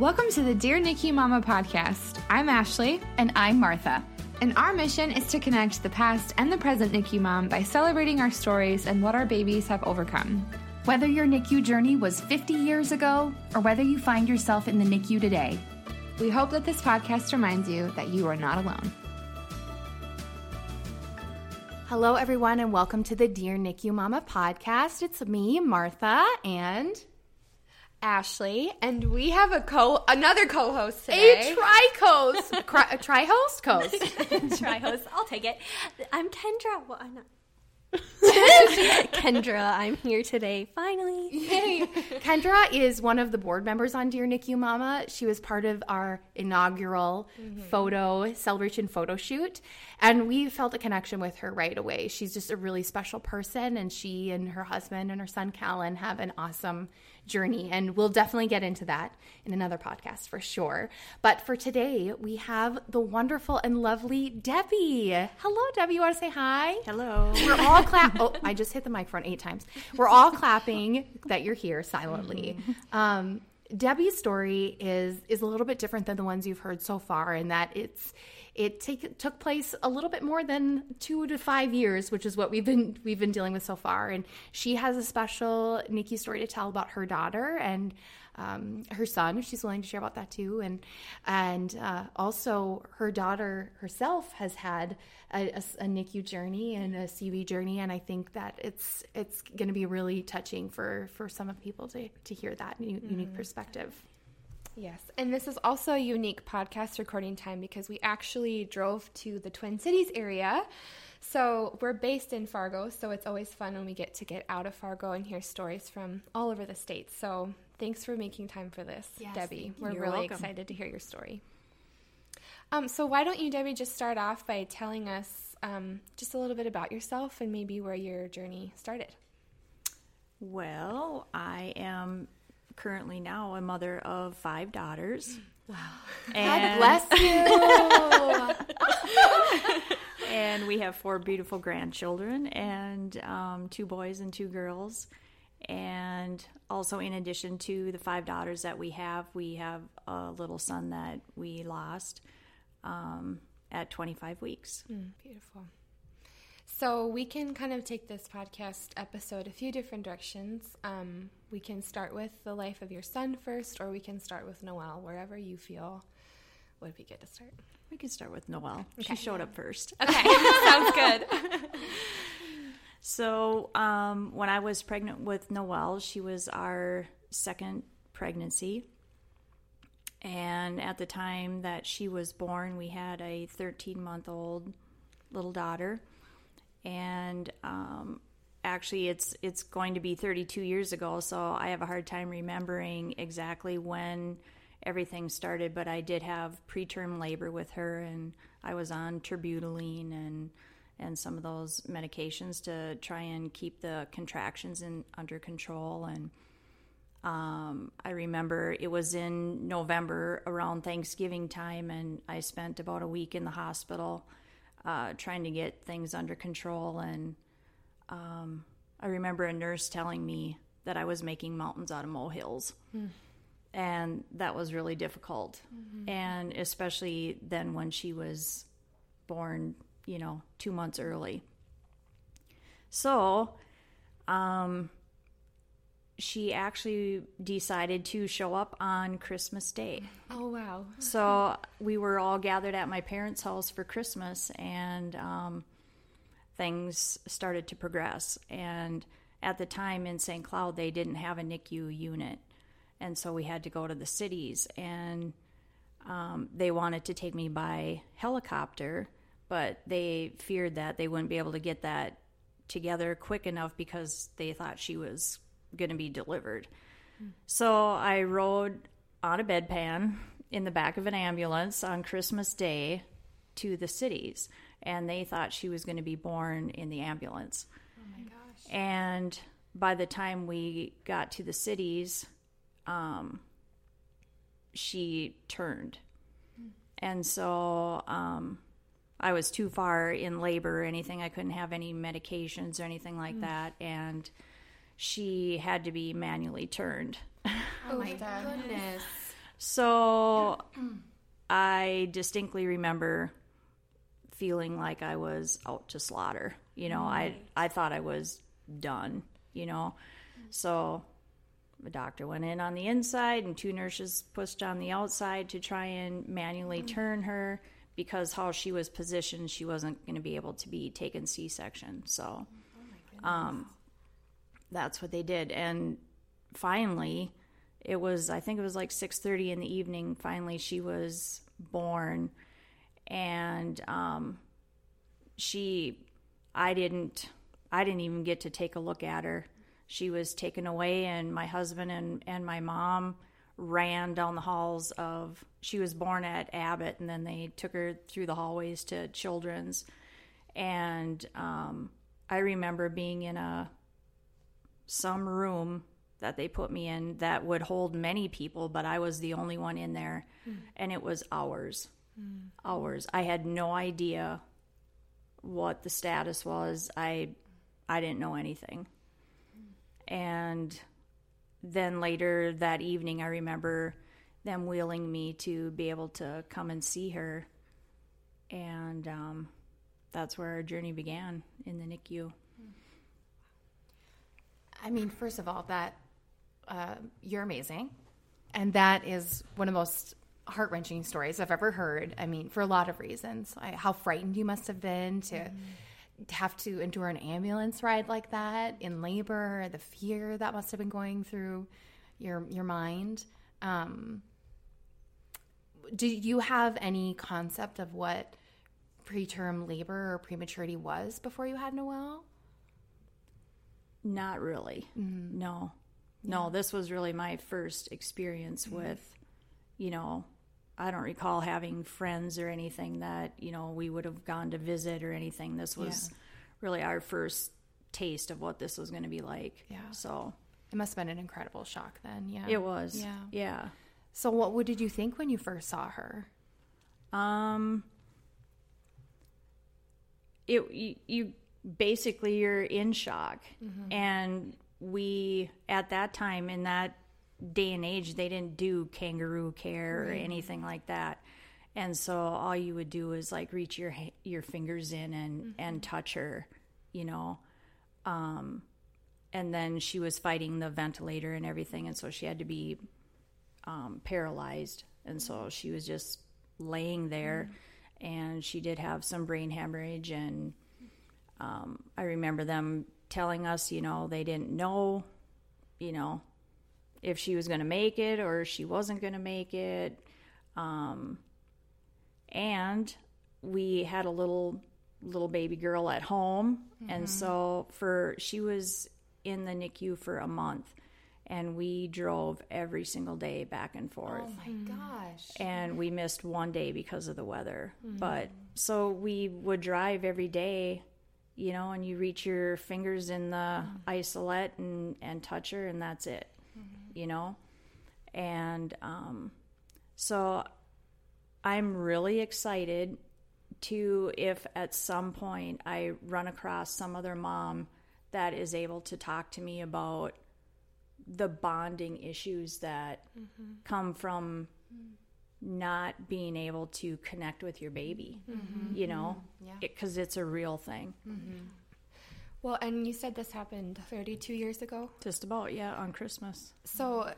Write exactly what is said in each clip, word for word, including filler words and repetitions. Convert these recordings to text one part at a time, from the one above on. Welcome to the Dear N I C U Mama Podcast. I'm Ashley. And I'm Martha. And our mission is to connect the past and the present N I C U mom by celebrating our stories and what our babies have overcome. Whether your N I C U journey was fifty years ago or whether you find yourself in the N I C U today, we hope that this podcast reminds you that you are not alone. Hello, everyone, and welcome to the Dear N I C U Mama Podcast. It's me, Martha, and Ashley, and we have a co another co-host today. A tri-host. a tri-host? Coast. Tri-host. I'll take it. I'm Kendra. Well, I'm not. Kendra, I'm here today, finally. Yay. Kendra is one of the board members on Dear N I C U Mama. She was part of our inaugural mm-hmm. photo celebration photo shoot, and we felt a connection with her right away. She's just a really special person, and she and her husband and her son Callan have an awesome journey, and we'll definitely get into that in another podcast for sure. But for today, we have the wonderful and lovely Debbie. Hello, Debbie. You want to say hi? Hello. We're all clapping. Oh, I just hit the microphone eight times. We're all clapping that you're here silently. Mm-hmm. Um, Debbie's story is is a little bit different than the ones you've heard so far, in that it's it take, took place a little bit more than two to five years, which is what we've been we've been dealing with so far. And she has a special N I C U story to tell about her daughter and um, her son, if she's willing to share about that too. And and uh, also her daughter herself has had a, a, a N I C U journey and a C V journey, and I think that it's it's going to be really touching for for some of people to to hear that new, mm-hmm. unique perspective. Yes, and this is also a unique podcast recording time because we actually drove to the Twin Cities area. So we're based in Fargo, so it's always fun when we get to get out of Fargo and hear stories from all over the state. So thanks for making time for this, yes, Debbie. We're really welcome. Excited to hear your story. Um, so why don't you, Debbie, just start off by telling us um, just a little bit about yourself and maybe where your journey started. Well, I am currently now a mother of five daughters. Wow. And God bless you. And we have four beautiful grandchildren and um, two boys and two girls. And also, in addition to the five daughters that we have, we have a little son that we lost um, at twenty-five weeks. Mm, beautiful. So we can kind of take this podcast episode a few different directions. Um, we can start with the life of your son first, or we can start with Noelle, wherever you feel would be good to start. We can start with Noelle. Okay. She showed up first. Okay, sounds good. So um, when I was pregnant with Noelle, she was our second pregnancy. And at the time that she was born, we had a thirteen-month-old little daughter. And um, actually, it's it's going to be thirty-two years ago, so I have a hard time remembering exactly when everything started. But I did have preterm labor with her, and I was on terbutaline and and some of those medications to try and keep the contractions in under control. And um, I remember it was in November around Thanksgiving time, and I spent about a week in the hospital Uh, trying to get things under control. And um, I remember a nurse telling me that I was making mountains out of molehills. Mm. And that was really difficult. Mm-hmm. And especially then when she was born, you know, two months early. So um, she actually decided to show up on Christmas Day. Oh, wow. So we were all gathered at my parents' house for Christmas, and um, things started to progress. And at the time in Saint Cloud, they didn't have a N I C U unit, and so we had to go to the cities. And um, they wanted to take me by helicopter, but they feared that they wouldn't be able to get that together quick enough because they thought she was going to be delivered. Mm. So I rode on a bedpan in the back of an ambulance on Christmas Day to the cities, and they thought she was going to be born in the ambulance. Oh my gosh. And by the time we got to the cities, um, she turned. Mm. And so um, I was too far in labor or anything. I couldn't have any medications or anything like mm. that. And she had to be manually turned. Oh, my goodness. So I distinctly remember feeling like I was out to slaughter. You know, right. I I thought I was done, you know. So the doctor went in on the inside and two nurses pushed on the outside to try and manually turn her because how she was positioned, she wasn't going to be able to be taken C-section. So oh um, that's what they did. And finally, it was, I think it was like six thirty in the evening, finally she was born. And um, she, I didn't, I didn't even get to take a look at her. She was taken away, and my husband and, and my mom ran down the halls of, she was born at Abbott, and then they took her through the hallways to Children's. And um, I remember being in a some room that they put me in that would hold many people, but I was the only one in there, mm. and it was hours, mm. hours. I had no idea what the status was. I, I didn't know anything. And then later that evening, I remember them wheeling me to be able to come and see her. And um, that's where our journey began in the N I C U. I mean, first of all, that uh, you're amazing. And that is one of the most heart-wrenching stories I've ever heard. I mean, for a lot of reasons. I, how frightened you must have been to... Mm. have to endure an ambulance ride like that in labor, the fear that must have been going through your your mind. Um, do you have any concept of what preterm labor or prematurity was before you had Noelle? Not really. Mm-hmm. No. No, yeah. This was really my first experience mm-hmm. with, you know, I don't recall having friends or anything that, you know, we would have gone to visit or anything. This was yeah. really our first taste of what this was going to be like. Yeah. So it must have been an incredible shock then. Yeah. It was. Yeah. Yeah. So what, what did you think when you first saw her? Um, it, you, you basically you're in shock. Mm-hmm. And we, at that time in that day and age, they didn't do kangaroo care or anything like that, and so all you would do is like reach your your fingers in and mm-hmm. and touch her, you know, um and then she was fighting the ventilator and everything, and so she had to be um paralyzed, and so she was just laying there, mm-hmm. and she did have some brain hemorrhage, and um I remember them telling us, you know, they didn't know, you know, if she was going to make it or she wasn't going to make it. Um, and we had a little little baby girl at home. Mm-hmm. And so for she was in the N I C U for a month, and we drove every single day back and forth. Oh, my gosh. And we missed one day because of the weather. Mm-hmm. But so we would drive every day, you know, and you reach your fingers in the mm-hmm. isolette and, and touch her, and that's it. You know, and um, so I'm really excited to, if at some point I run across some other mom that is able to talk to me about the bonding issues that mm-hmm. come from not being able to connect with your baby, mm-hmm. you know, because yeah. it, it's a real thing. Mm-hmm. Well, and you said this happened thirty-two years ago? Just about, yeah, on Christmas. So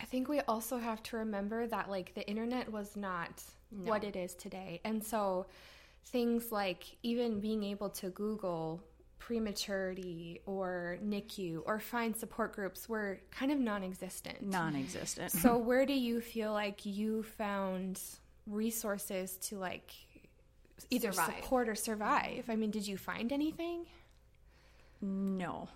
I think we also have to remember that, like, the internet was not no. what it is today. And so things like even being able to Google prematurity or N I C U or find support groups were kind of non-existent. Non-existent. So where do you feel like you found resources to, like, either survive. support or survive? I mean, did you find anything? No.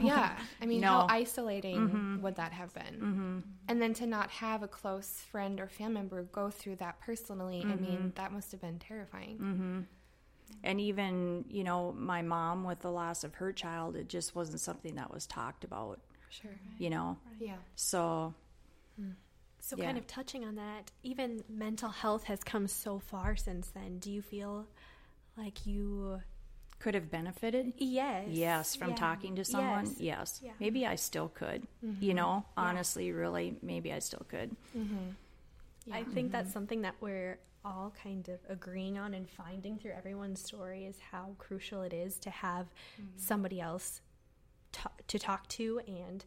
Yeah. I mean, no. How isolating mm-hmm. would that have been? Mm-hmm. And then to not have a close friend or family member go through that personally, mm-hmm. I mean, that must have been terrifying. Mm-hmm. And even, you know, my mom with the loss of her child, it just wasn't something that was talked about. Sure. Right. You know? Right. Yeah. So... Mm. So yeah. kind of touching on that, even mental health has come so far since then. Do you feel like you... could have benefited? Yes. Yes, from yeah. talking to someone? Yes. yes. Yeah. Maybe I still could. Mm-hmm. You know, honestly, yeah. really, maybe I still could. Mm-hmm. Yeah. I think mm-hmm. that's something that we're all kind of agreeing on and finding through everyone's story is how crucial it is to have mm-hmm. somebody else to, to talk to, and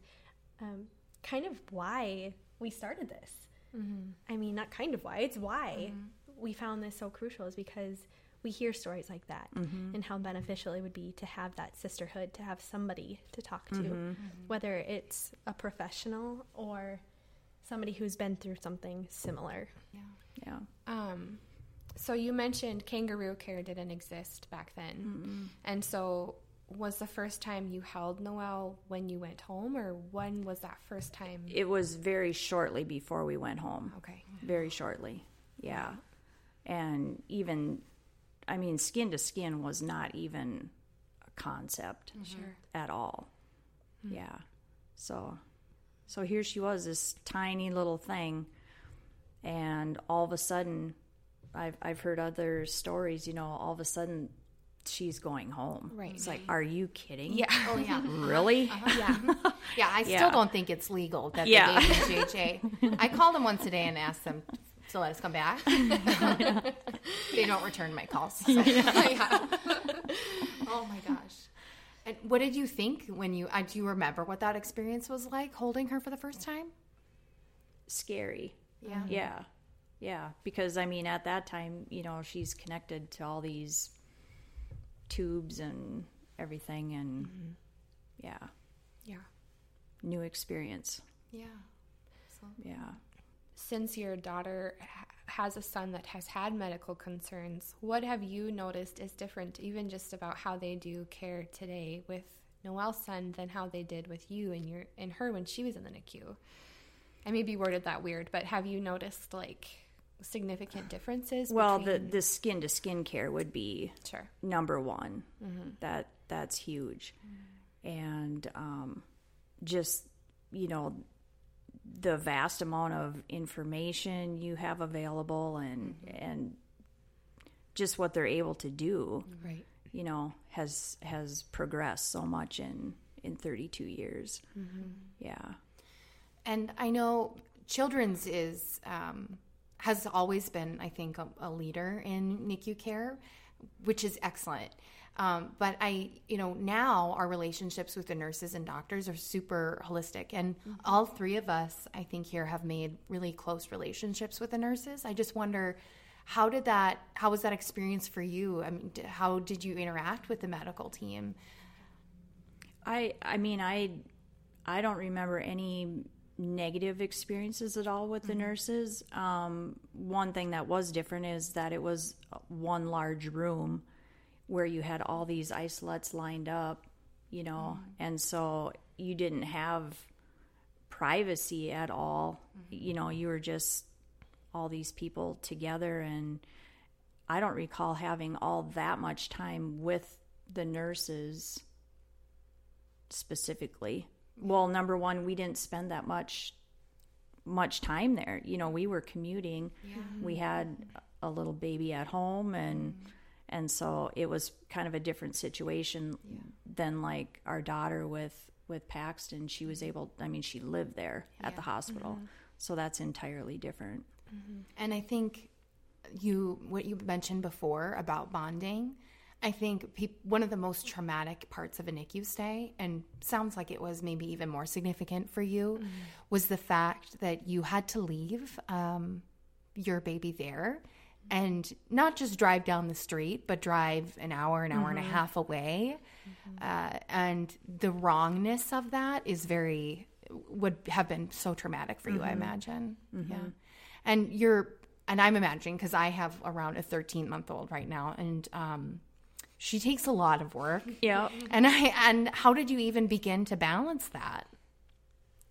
um, kind of why we started this. Mm-hmm. I mean, not kind of why, it's why mm-hmm. we found this so crucial is because we hear stories like that mm-hmm. and how beneficial it would be to have that sisterhood, to have somebody to talk to, mm-hmm. Mm-hmm. whether it's a professional or somebody who's been through something similar. Yeah. Yeah. Um, so you mentioned kangaroo care didn't exist back then. Mm-hmm. And so was the first time you held Noelle when you went home, or when was that first time? It was very shortly before we went home. Okay. Very shortly. Yeah. And even, I mean, skin to skin was not even a concept mm-hmm. at all. Mm-hmm. Yeah. So, so here she was, this tiny little thing. And all of a sudden, I've I've heard other stories, you know, all of a sudden she's going home. Right. It's like, are you kidding? Yeah. Oh, yeah. Really? Uh-huh. Yeah. Yeah, I still yeah. don't think it's legal that yeah. they gave the G H A. I called them once a day and asked them to let us come back. They don't return my calls. So. Yeah. Yeah. Oh, my gosh. And what did you think when you uh, – do you remember what that experience was like, holding her for the first time? Scary. Yeah. Yeah. Yeah. Because, I mean, at that time, you know, she's connected to all these tubes and everything. And mm-hmm. yeah. Yeah. New experience. Yeah. So, yeah. Since your daughter has a son that has had medical concerns, what have you noticed is different, even just about how they do care today with Noelle's son than how they did with you and your and her when she was in the N I C U? I maybe worded that weird, but have you noticed, like, significant differences? Well, between... the the skin to skin care would be sure. number one. Mm-hmm. That that's huge, mm-hmm. and um, just, you know, the vast amount of information you have available, and mm-hmm. and just what they're able to do, right? You know, has has progressed so much in in thirty-two years. Mm-hmm. Yeah. And I know Children's is um, has always been, I think, a, a leader in N I C U care, which is excellent. Um, but I, you know, now our relationships with the nurses and doctors are super holistic, and mm-hmm. all three of us, I think, here have made really close relationships with the nurses. I just wonder, how did that? How was that experience for you? I mean, how did you interact with the medical team? I, I mean, I, I don't remember any negative experiences at all with the mm-hmm. nurses. Um, one thing that was different is that it was one large room where you had all these isolates lined up, you know, mm-hmm. and so you didn't have privacy at all. Mm-hmm. You know, you were just all these people together, and I don't recall having all that much time with the nurses specifically. Well, number one, we didn't spend that much much time there. You know, we were commuting. Yeah. We had a little baby at home, and mm-hmm. and so it was kind of a different situation yeah. than, like, our daughter with, with Paxton. She was able, I mean, she lived there yeah. at the hospital. Mm-hmm. So that's entirely different. Mm-hmm. And I think you what you mentioned before about bonding, I think pe- one of the most traumatic parts of a N I C U stay, and sounds like it was maybe even more significant for you, mm-hmm. was the fact that you had to leave um, your baby there, mm-hmm. and not just drive down the street, but drive an hour, an hour mm-hmm. and a half away. Mm-hmm. Uh, and the wrongness of that is very, would have been so traumatic for you, mm-hmm. I imagine. Mm-hmm. Yeah. And you're, and I'm imagining, because I have around a thirteen month old right now, and, um, she takes a lot of work. Yeah. And I and how did you even begin to balance that?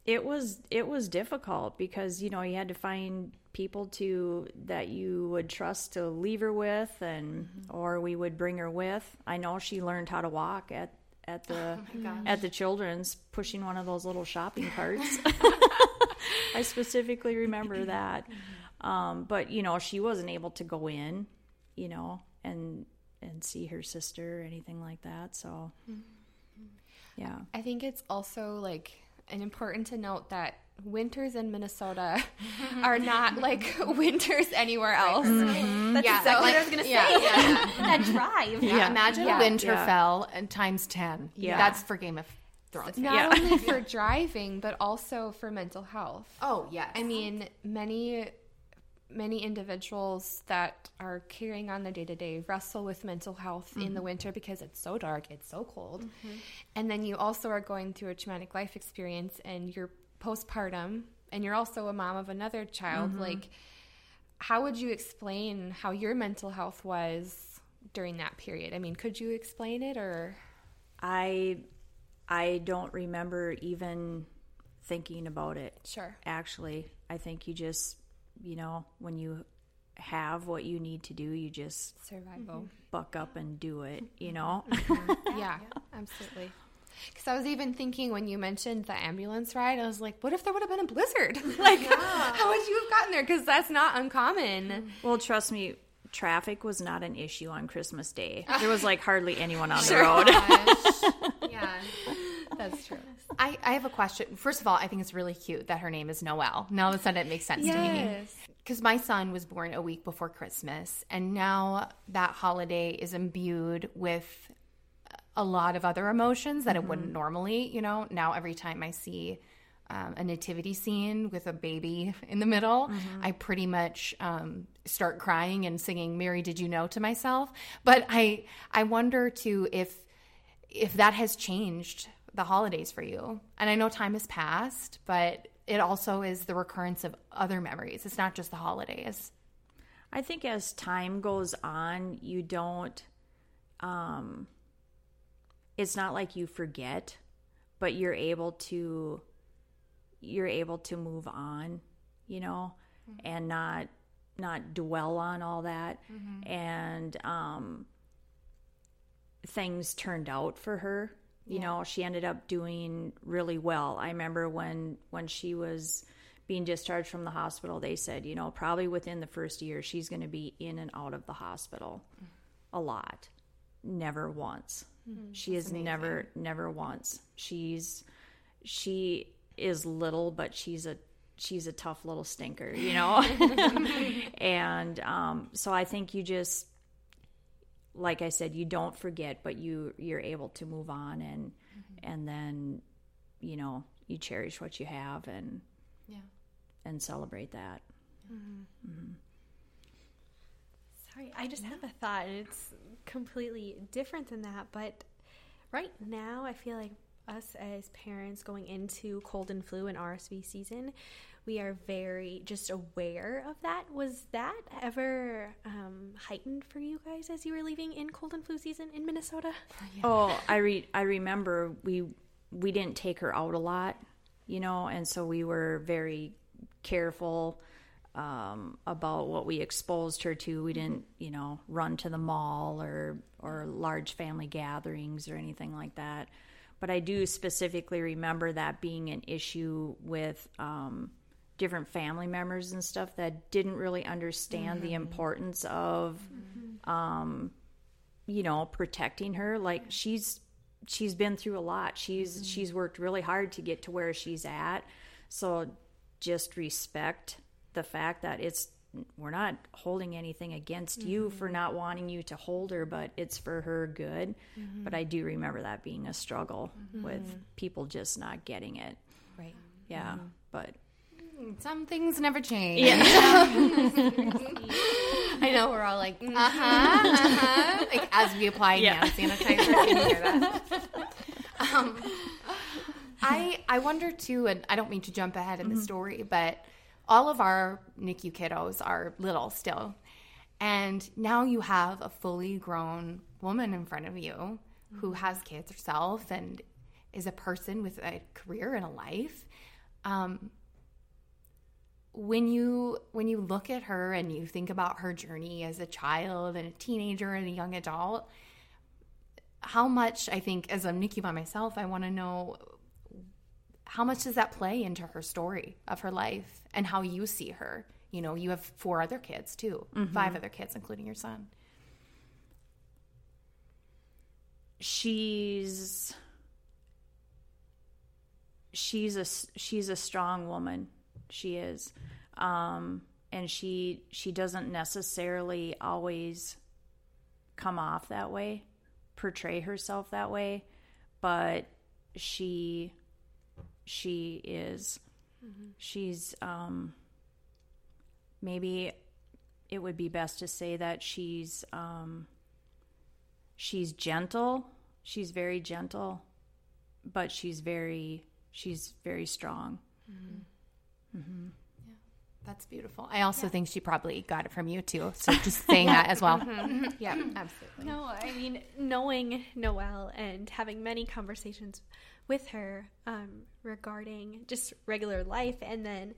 It was it was difficult because, you know, you had to find people to that you would trust to leave her with, and mm-hmm. or we would bring her with. I know she learned how to walk at at the oh at the Children's, pushing one of those little shopping carts. I specifically remember that. Um, but, you know, she wasn't able to go in, you know, and and see her sister or anything like that. So, yeah. I think it's also, like, and important to note that winters in Minnesota are not like winters anywhere else. Mm-hmm. That's yeah, exactly like, what I was going to yeah, say. Yeah. That drive. Yeah. Yeah. Imagine yeah. Winterfell yeah. and times ten. Yeah. That's for Game of Thrones. Not yeah. only for driving, but also for mental health. Oh, yes. I mean, many... many individuals that are carrying on the day-to-day wrestle with mental health mm-hmm. in the winter because it's so dark, it's so cold. Mm-hmm. And then you also are going through a traumatic life experience and you're postpartum and you're also a mom of another child. Mm-hmm. Like, how would you explain how your mental health was during that period? I mean, could you explain it or? I, I don't remember even thinking about it. Sure. Actually, I think you just... you know, when you have what you need to do, you just survival buck up and do it, you know? Mm-hmm. Yeah, absolutely. Because I was even thinking when you mentioned the ambulance ride, I was like, what if there would have been a blizzard? Like, yeah. How would you have gotten there? Because that's not uncommon. Well, trust me, traffic was not an issue on Christmas Day. There was, like, hardly anyone on sure. the road. Gosh. Yeah. That's true. I, I have a question. First of all, I think it's really cute that her name is Noelle. Now all of a sudden it makes sense yes. to me. Because my son was born a week before Christmas, and now that holiday is imbued with a lot of other emotions that mm-hmm. it wouldn't normally, you know. Now every time I see um, a nativity scene with a baby in the middle, mm-hmm. I pretty much um, start crying and singing, Mary, Did You Know, to myself. But I I wonder, too, if if that has changed the holidays for you. And I know time has passed, but it also is the recurrence of other memories. It's not just the holidays. I think as time goes on, you don't, um, it's not like you forget, but you're able to, you're able to move on, you know, mm-hmm. and not, not dwell on all that. Mm-hmm. And, um, things turned out for her. You yeah. know, she ended up doing really well. I remember when, when she was being discharged from the hospital, they said, you know, probably within the first year, she's going to be in and out of the hospital a lot. Never once. Mm-hmm. She That's is amazing. never, never once. She's, she is little, but she's a, she's a tough little stinker, you know? And um, so I think you just, like I said, you don't forget, but you, you're able to move on and, mm-hmm. and then, you know, you cherish what you have and, yeah. and celebrate that. Mm-hmm. Mm-hmm. Sorry. I just yeah. have a thought, and it's completely different than that. But right now I feel like us as parents going into cold and flu and R S V season, we are very just aware of that. Was that ever um, heightened for you guys as you were leaving in cold and flu season in Minnesota? Oh, yeah. oh I re- I remember we we didn't take her out a lot, you know, and so we were very careful um, about what we exposed her to. We didn't, you know, run to the mall or or large family gatherings or anything like that. But I do specifically remember that being an issue with um, different family members and stuff that didn't really understand mm-hmm. the importance of, mm-hmm. um, you know, protecting her. Like she's she's been through a lot. She's mm-hmm. she's worked really hard to get to where she's at. So just respect the fact that it's we're not holding anything against mm-hmm. you for not wanting you to hold her, but it's for her good. Mm-hmm. But I do remember that being a struggle mm-hmm. with people just not getting it. Right. Yeah. Mm-hmm. But some things never change. Yeah. I know we're all like, uh-huh, uh-huh. Like as we apply yeah. hand sanitizer. Can you hear that? Um, I, I wonder too, and I don't mean to jump ahead in mm-hmm. the story, but all of our NICU kiddos are little still. And now you have a fully grown woman in front of you who has kids herself and is a person with a career and a life. Um, when you when you look at her and you think about her journey as a child and a teenager and a young adult, how much, I think, as a NICU by myself, I want to know, how much does that play into her story of her life and how you see her? You know, you have four other kids too, mm-hmm. five other kids, including your son. She's she's a she's a strong woman. She is, um, and she she doesn't necessarily always come off that way, portray herself that way, but she she is. Mm-hmm. She's um, maybe it would be best to say that she's um, she's gentle. She's very gentle, but she's very she's very strong. Mm-hmm. Mm-hmm. Yeah, that's beautiful. I also yeah. think she probably got it from you too. So just saying yeah. that as well. Mm-hmm. Yeah, absolutely. No, I mean, knowing Noelle and having many conversations with her um, regarding just regular life and then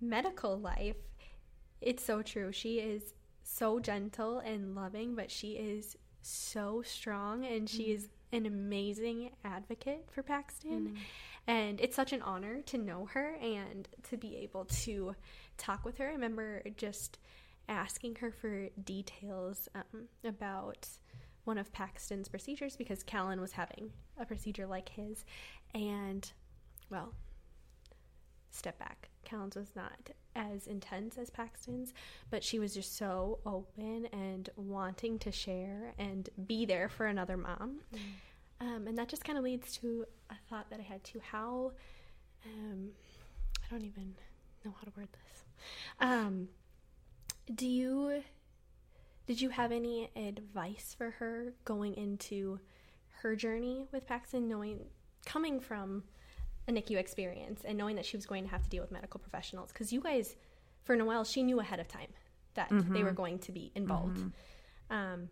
medical life, it's so true. She is so gentle and loving, but she is so strong, and she is an amazing advocate for Paxton. Mm-hmm. And it's such an honor to know her and to be able to talk with her. I remember just asking her for details um, about one of Paxton's procedures, because Callan was having a procedure like his, and well, step back, Callan's was not as intense as Paxton's, but she was just so open and wanting to share and be there for another mom. Mm. Um, and that just kind of leads to a thought that I had too. How, um, I don't even know how to word this. Um, do you, did you have any advice for her going into her journey with Paxton, knowing, coming from a N I C U experience and knowing that she was going to have to deal with medical professionals? Because you guys, for Noelle, she knew ahead of time that mm-hmm. they were going to be involved. Mm-hmm. Um,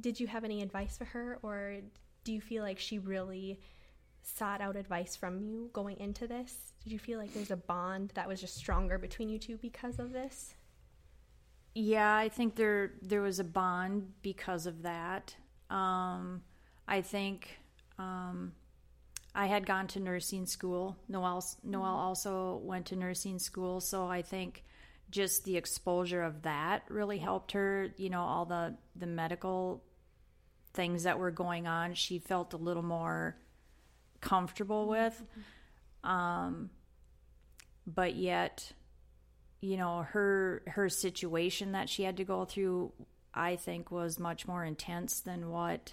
did you have any advice for her, or do you feel like she really sought out advice from you going into this? Did you feel like there's a bond that was just stronger between you two because of this? Yeah, I think there there was a bond because of that. Um, I think um, I had gone to nursing school. Noelle, Noelle also went to nursing school, so I think just the exposure of that really helped her. You know, all the, the medical things that were going on, she felt a little more comfortable with. Mm-hmm. Um, but yet, you know, her her situation that she had to go through, I think, was much more intense than what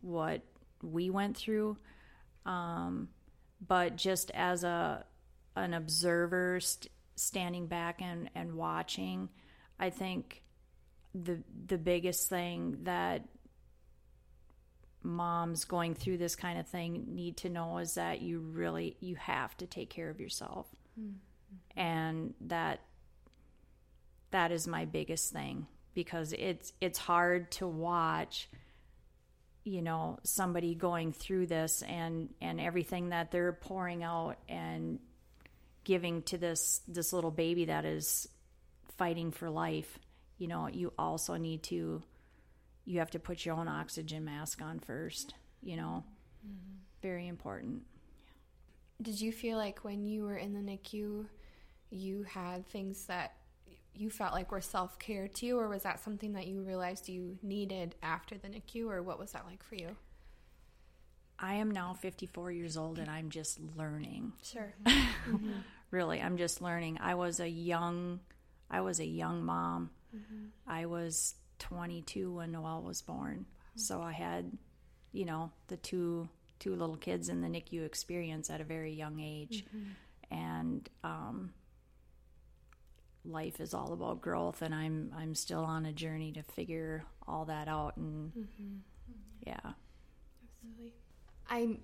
what we went through. Um, but just as a an observer st- standing back and, and watching, I think the the biggest thing that moms going through this kind of thing need to know is that you really you have to take care of yourself. Mm-hmm. And that that is my biggest thing, because it's it's hard to watch, you know, somebody going through this and and everything that they're pouring out and giving to this this little baby that is fighting for life. You know, you also need to you have to put your own oxygen mask on first, you know. Mm-hmm. Very important. Did you feel like when you were in the N I C U, you had things that you felt like were self-care to you, or was that something that you realized you needed after the N I C U, or what was that like for you? I am now fifty-four years old, and I'm just learning. Sure. Mm-hmm. Really, I'm just learning. I was a young, I was a young mom. Mm-hmm. I was twenty-two when Noelle was born. Wow. So I had, you know, the two two little kids in the N I C U experience at a very young age. Mm-hmm. And um, life is all about growth, and I'm I'm still on a journey to figure all that out. And mm-hmm. yeah, absolutely. I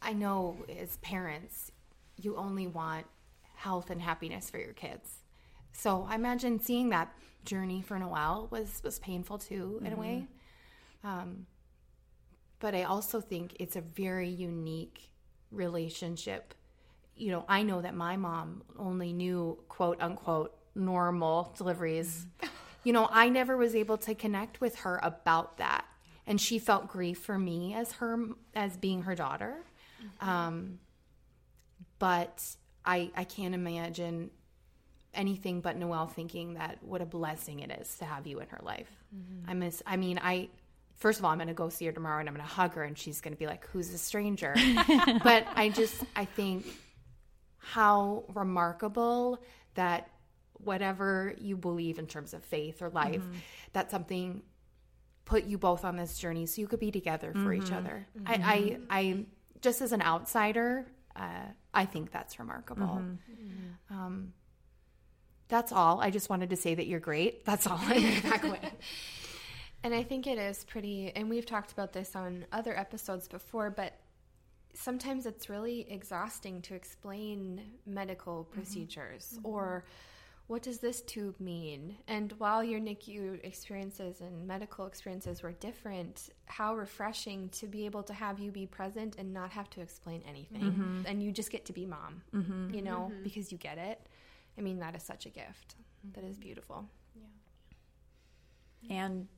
I know as parents, you only want health and happiness for your kids. So I imagine seeing that journey for Noelle was, was painful too, in mm-hmm. a way. Um, but I also think it's a very unique relationship. You know, I know that my mom only knew, quote unquote, normal deliveries. Mm-hmm. You know, I never was able to connect with her about that. And she felt grief for me as her, as being her daughter. Mm-hmm. Um, but I, I can't imagine anything but Noelle thinking that what a blessing it is to have you in her life. Mm-hmm. I miss, I mean, I first of all, I'm going to go see her tomorrow and I'm going to hug her and she's going to be like, who's a stranger? But I just, I think how remarkable that whatever you believe in terms of faith or life, mm-hmm. that something put you both on this journey so you could be together for mm-hmm. each other. Mm-hmm. I, I, I just as an outsider, uh, I think that's remarkable. Mm-hmm. Um, that's all. I just wanted to say that you're great. That's all. And I think it is pretty, and we've talked about this on other episodes before, but sometimes it's really exhausting to explain medical procedures mm-hmm. or what does this tube mean? And while your NICU experiences and medical experiences were different, how refreshing to be able to have you be present and not have to explain anything. Mm-hmm. And you just get to be mom, mm-hmm. you know, mm-hmm. because you get it. I mean, that is such a gift. Mm-hmm. That is beautiful. Yeah. And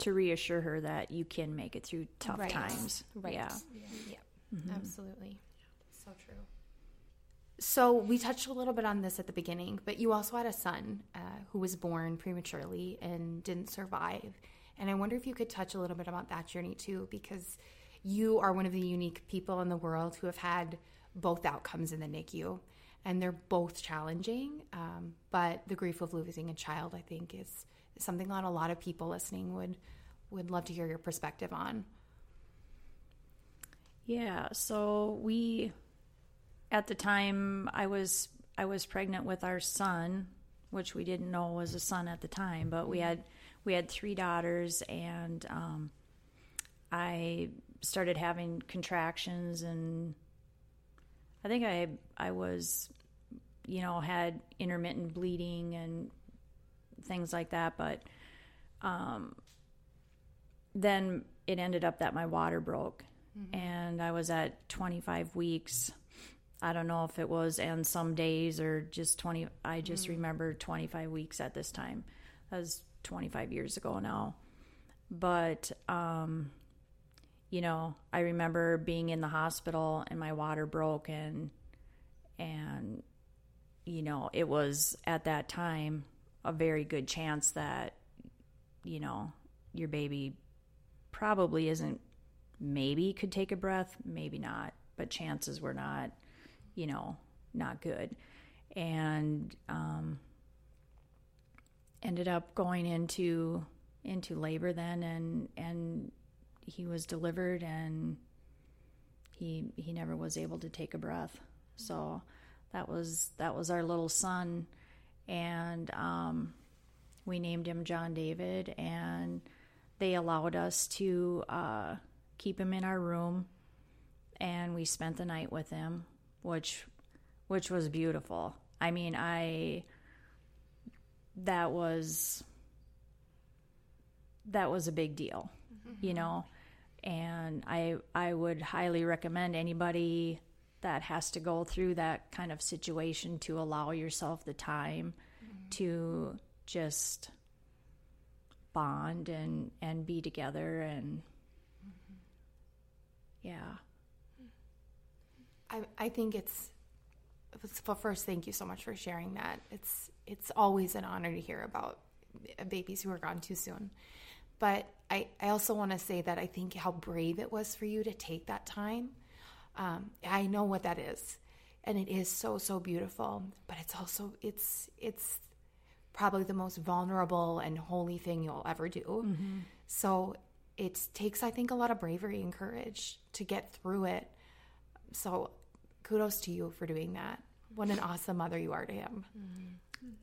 to reassure her that you can make it through tough right. times. Right. Yeah. Yeah. yeah. Mm-hmm. Absolutely. Yeah. So true. So we touched a little bit on this at the beginning, but you also had a son uh, who was born prematurely and didn't survive. And I wonder if you could touch a little bit about that journey too, because you are one of the unique people in the world who have had both outcomes in the NICU, and they're both challenging. Um, but the grief of losing a child, I think, is something that a lot of people listening would would love to hear your perspective on. Yeah, so we, at the time I was I was pregnant with our son, which we didn't know was a son at the time, but we had we had three daughters, and um, I started having contractions, and I think I I was, you know, had intermittent bleeding and things like that, but um, then it ended up that my water broke. Mm-hmm. And I was at twenty-five weeks. I don't know if it was and some days or just twenty. I just mm-hmm. remember twenty-five weeks at this time. That was twenty-five years ago now. But, um, you know, I remember being in the hospital and my water broke, and, and you know, it was at that time a very good chance that, you know, your baby probably isn't, maybe could take a breath, maybe not, but chances were not, you know, not good. And um, ended up going into into labor then, and and he was delivered, and he he never was able to take a breath. So that was that was our little son, and um, we named him John David, and they allowed us to uh, keep him in our room, and we spent the night with him, which which was beautiful. I mean, I that was that was a big deal, mm-hmm. you know, and I I would highly recommend anybody that has to go through that kind of situation to allow yourself the time mm-hmm. to just bond and, and be together. And yeah. I, I think it's, well, first, thank you so much for sharing that. It's it's always an honor to hear about babies who are gone too soon. But I, I also want to say that I think how brave it was for you to take that time. Um, I know what that is, and it is so, so beautiful, but it's also, it's it's probably the most vulnerable and holy thing you'll ever do. Mm-hmm. So it takes, I think, a lot of bravery and courage to get through it. So kudos to you for doing that. What an awesome mother you are to him.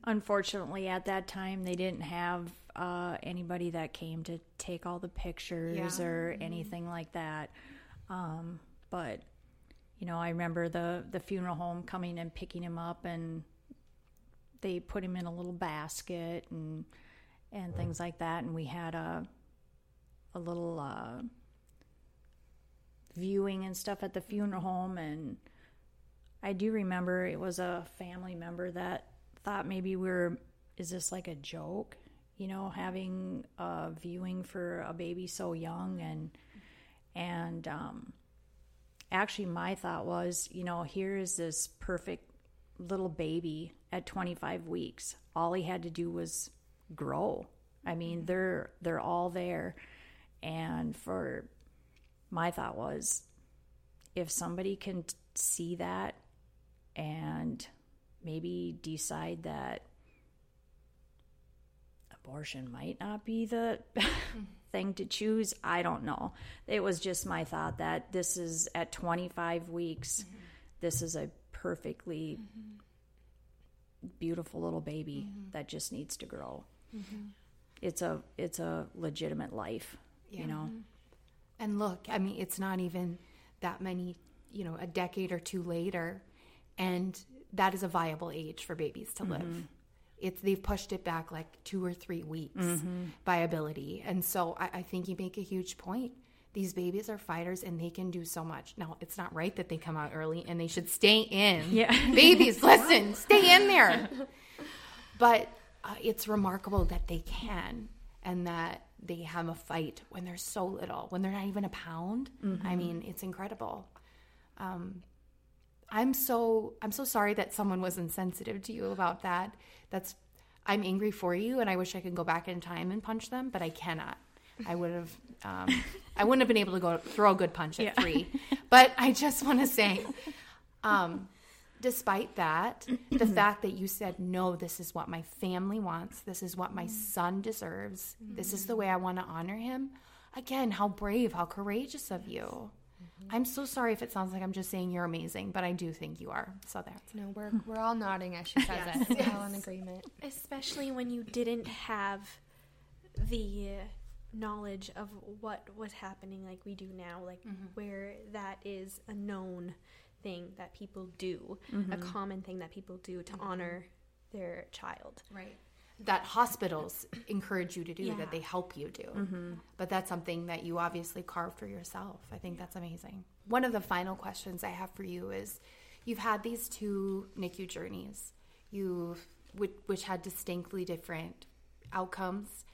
Unfortunately, at that time, they didn't have uh, anybody that came to take all the pictures yeah. or mm-hmm. anything like that. Um, but, you know, I remember the, the funeral home coming and picking him up, and they put him in a little basket and and mm-hmm. things like that. And we had a, a little... Uh, viewing and stuff at the funeral home, and I do remember it was a family member that thought maybe we we're is this like a joke, you know, having a viewing for a baby so young, and and um actually my thought was, you know, here is this perfect little baby at twenty-five weeks. All he had to do was grow. I mean, they're they're all there. And for my thought was, if somebody can t- see that and maybe decide that abortion might not be the thing to choose, I don't know. It was just my thought that this is at twenty-five weeks, mm-hmm. this is a perfectly mm-hmm. beautiful little baby mm-hmm. that just needs to grow. Mm-hmm. It's a it's a legitimate life, yeah. you know. And look, I mean, it's not even that many, you know, a decade or two later, and that is a viable age for babies to mm-hmm. live. It's they've pushed it back like two or three weeks mm-hmm. viability. And so I, I think you make a huge point. These babies are fighters and they can do so much. Now, it's not right that they come out early and they should stay in. Yeah. Babies, listen, stay in there. But uh, it's remarkable that they can and that they have a fight when they're so little, when they're not even a pound. Mm-hmm. I mean, it's incredible. Um I'm so I'm so sorry that someone was insensitive to you about that. That's I'm angry for you, and I wish I could go back in time and punch them, but I cannot. I would have um, I wouldn't have been able to go throw a good punch at yeah. three. But I just want to say, um, despite that, the fact that you said no, this is what my family wants. This is what my son deserves. Mm-hmm. This is the way I want to honor him. Again, how brave, how courageous of you. I'm so sorry if it sounds like I'm just saying you're amazing, but I do think you are. So that's no, we're we're all nodding as she says yes, it. Yes. We're all in agreement. Especially when you didn't have the knowledge of what was happening like we do now, like mm-hmm. where that is a known thing that people do, mm-hmm. a common thing that people do to mm-hmm. honor their child. Right. That hospitals encourage you to do, yeah. that they help you do. Mm-hmm. But that's something that you obviously carved for yourself. I think that's amazing. One of the final questions I have for you is, you've had these two N I C U journeys, you which, which had distinctly different outcomes,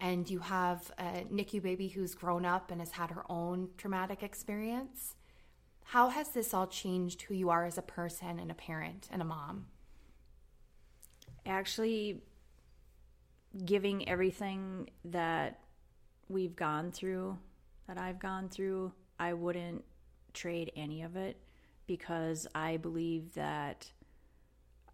and you have a N I C U baby who's grown up and has had her own traumatic experience. How has this all changed who you are as a person and a parent and a mom? Actually, giving everything that we've gone through, that I've gone through, I wouldn't trade any of it, because I believe that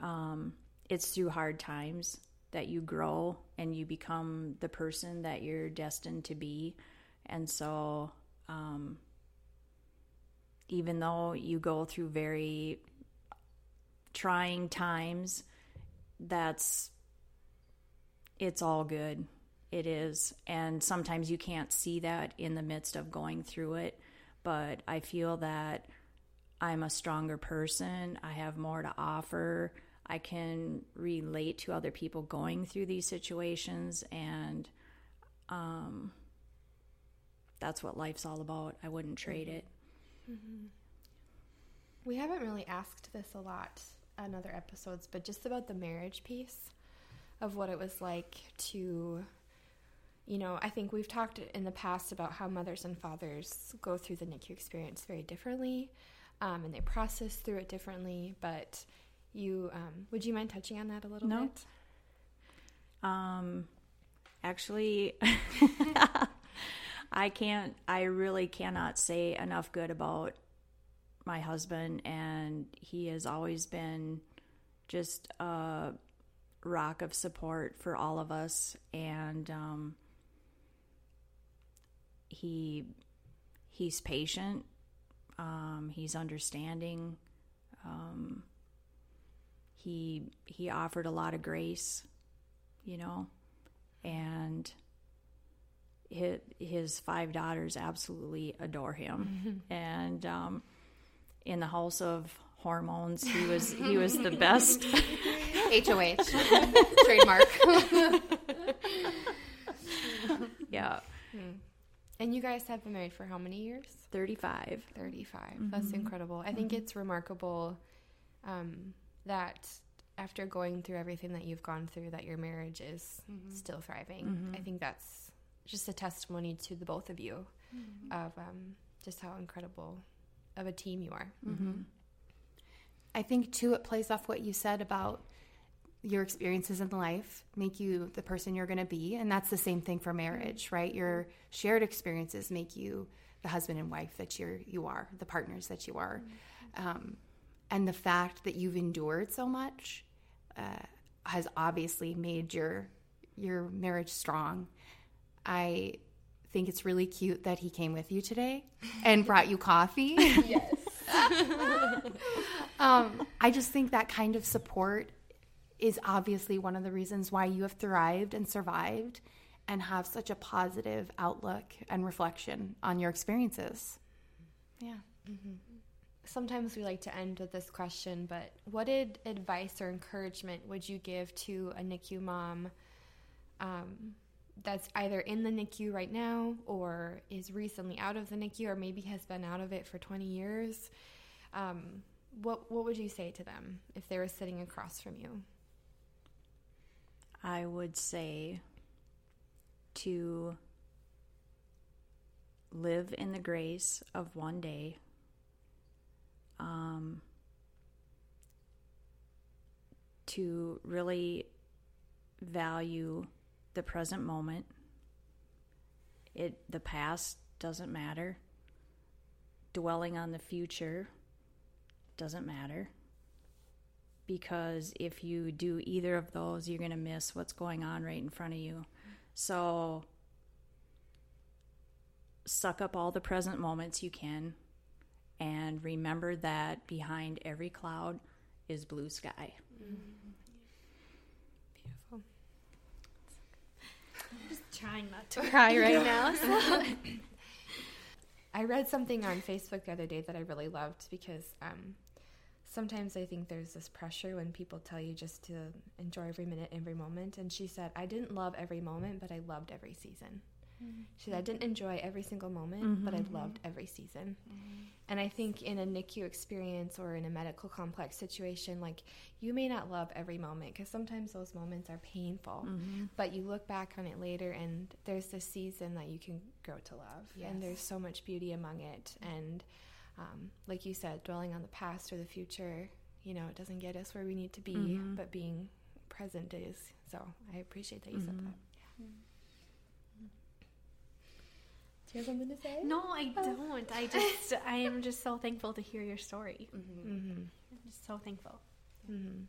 um, it's through hard times that you grow and you become the person that you're destined to be. And so um, even though you go through very trying times, that's it's all good. It is. And sometimes you can't see that in the midst of going through it. But I feel that I'm a stronger person. I have more to offer. I can relate to other people going through these situations. And um, that's what life's all about. I wouldn't trade it. Mm-hmm. We haven't really asked this a lot on other episodes, but just about the marriage piece. Of what it was like to, you know, I think we've talked in the past about how mothers and fathers go through the N I C U experience very differently, um, and they process through it differently. But you, um, would you mind touching on that a little no. bit? Um, actually, I can't. I really cannot say enough good about my husband, and he has always been just a. Uh, rock of support for all of us, and um he he's patient, um he's understanding, um he he offered a lot of grace, you know, and his, his five daughters absolutely adore him. Mm-hmm. And um in the house of hormones, he was he was the best. H O H trademark. Yeah. And you guys have been married for how many years? Thirty-five. Thirty-five. Mm-hmm. That's incredible. I think mm-hmm. it's remarkable um, that after going through everything that you've gone through, that your marriage is mm-hmm. still thriving. Mm-hmm. I think that's just a testimony to the both of you mm-hmm. of um, just how incredible of a team you are. Mm-hmm. I think, too, it plays off what you said about your experiences in life make you the person you're going to be. And that's the same thing for marriage, right? Your shared experiences make you the husband and wife that you're, you are, the partners that you are. Mm-hmm. Um, and the fact that you've endured so much uh, has obviously made your your marriage strong. I think it's really cute that he came with you today and brought you coffee. Yes. um, I just think that kind of support is obviously one of the reasons why you have thrived and survived and have such a positive outlook and reflection on your experiences. Yeah. Mm-hmm. Sometimes we like to end with this question, but what did advice or encouragement would you give to a NICU mom um, that's either in the NICU right now or is recently out of the NICU or maybe has been out of it for twenty years? Um, what, what would you say to them if they were sitting across from you? I would say to live in the grace of one day. Um, to really value the present moment. It, the past doesn't matter. Dwelling on the future doesn't matter. Because if you do either of those, you're going to miss what's going on right in front of you. So suck up all the present moments you can. And remember that behind every cloud is blue sky. Mm-hmm. Beautiful. I'm just trying not to cry right now. So. I read something on Facebook the other day that I really loved because um, sometimes I think there's this pressure when people tell you just to enjoy every minute, every moment. And she said, I didn't love every moment, but I loved every season. She said, I didn't enjoy every single moment, mm-hmm. but I loved every season. Mm-hmm. And I think in a NICU experience or in a medical complex situation, like you may not love every moment because sometimes those moments are painful, mm-hmm. but you look back on it later and there's this season that you can grow to love. Yes. And there's so much beauty among it. And um, like you said, dwelling on the past or the future, you know, it doesn't get us where we need to be, mm-hmm. but being present is. So I appreciate that you mm-hmm. said that. Yeah. Mm-hmm. Do you have something to say? No, I don't. I just, I am just so thankful to hear your story. Mm-hmm. Mm-hmm. I'm just so thankful. Mm-hmm.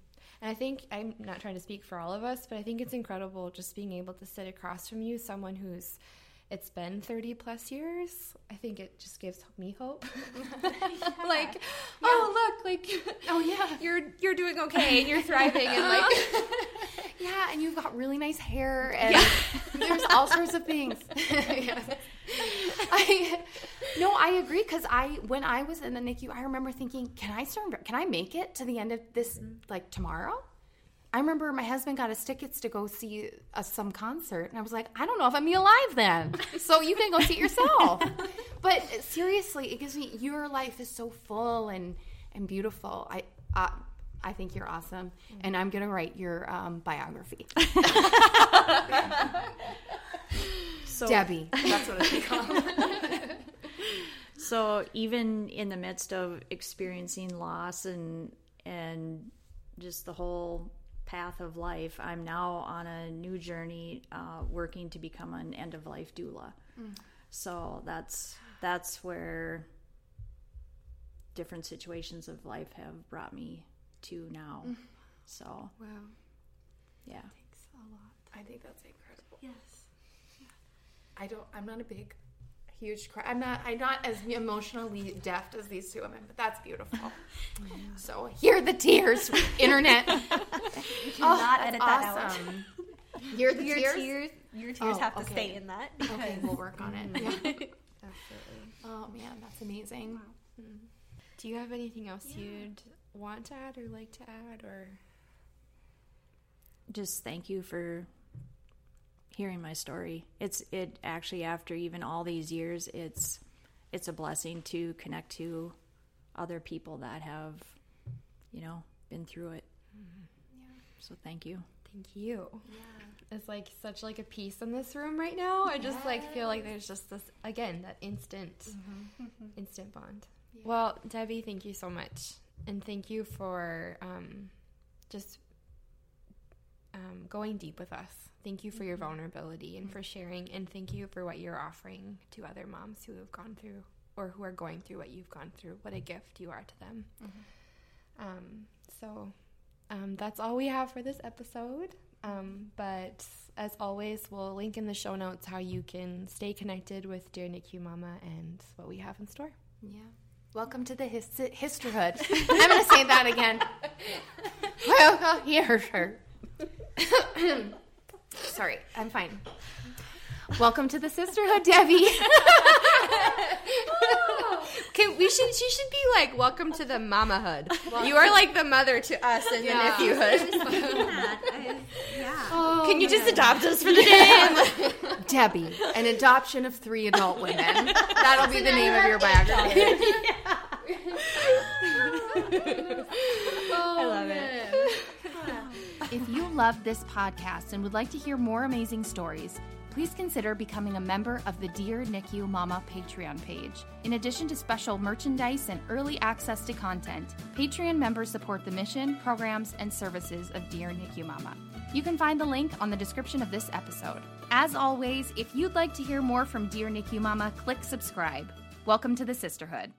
And I think, I'm not trying to speak for all of us, but I think it's incredible just being able to sit across from you, someone who's, it's been thirty plus years. I think it just gives me hope. Like, yeah. Oh, look, like, oh yeah, you're, you're doing okay and you're thriving and like, yeah. And you've got really nice hair and yeah. There's all sorts of things. Yeah. I, no, I agree. Cause I, when I was in the NICU, I remember thinking, can I surrender? Can I make it to the end of this, mm-hmm. like tomorrow? I remember my husband got us tickets to go see a, some concert. And I was like, I don't know if I'm alive then. So you can go see it yourself. But seriously, it gives me, your life is so full and, and beautiful. I, uh, I think you're awesome. Mm-hmm. And I'm going to write your um, biography. So, Debbie. That's what it's called. So even in the midst of experiencing loss and and just the whole path of life, I'm now on a new journey uh, working to become an end-of-life doula. Mm. So that's that's where different situations of life have brought me to now. Mm. So wow. Yeah. Thanks a lot. I think that's incredible. Yes. I don't, I'm not a big, huge cry. I'm not, I'm not as emotionally deft as these two women, but that's beautiful. Yeah. So hear the tears, internet. You cannot oh, edit that awesome. Out. Hear the your tears? tears? Your tears oh, have to okay. stay in that. Because... Okay, we'll work on it. Yeah. Absolutely. Oh man, that's amazing. Wow. Mm-hmm. Do you have anything else yeah. you'd want to add or like to add or? Just thank you for hearing my story. It's it actually, after even all these years, it's it's a blessing to connect to other people that have, you know, been through it. Mm-hmm. Yeah. So thank you. Thank you. Yeah. It's like such like a peace in this room right now. I just yes. like feel like there's just this again that instant mm-hmm. instant bond. Yeah. Well, Debbie, thank you so much, and thank you for um, just um, going deep with us. Thank you for your vulnerability and for sharing, and thank you for what you're offering to other moms who have gone through or who are going through what you've gone through. What a gift you are to them. Mm-hmm. Um, so um, that's all we have for this episode. Um, but as always, we'll link in the show notes how you can stay connected with Dear N I C U Mama and what we have in store. Yeah. Welcome to the his- historyhood. I'm going to say that again. Welcome here. Sorry, I'm fine. Welcome to the sisterhood, Debbie. Okay, we should. She should be like, welcome to the mamahood. Welcome. You are like the mother to us in yeah. the nephewhood. Yeah. Oh, Can you man. just adopt us for the yeah. day? Debbie, an adoption of three adult women. That'll be the name of your biography. Yeah. Oh, I love man. it. If you love this podcast and would like to hear more amazing stories, please consider becoming a member of the Dear N I C U Mama Patreon page. In addition to special merchandise and early access to content, Patreon members support the mission, programs, and services of Dear N I C U Mama. You can find the link on the description of this episode. As always, if you'd like to hear more from Dear N I C U Mama, click subscribe. Welcome to the sisterhood.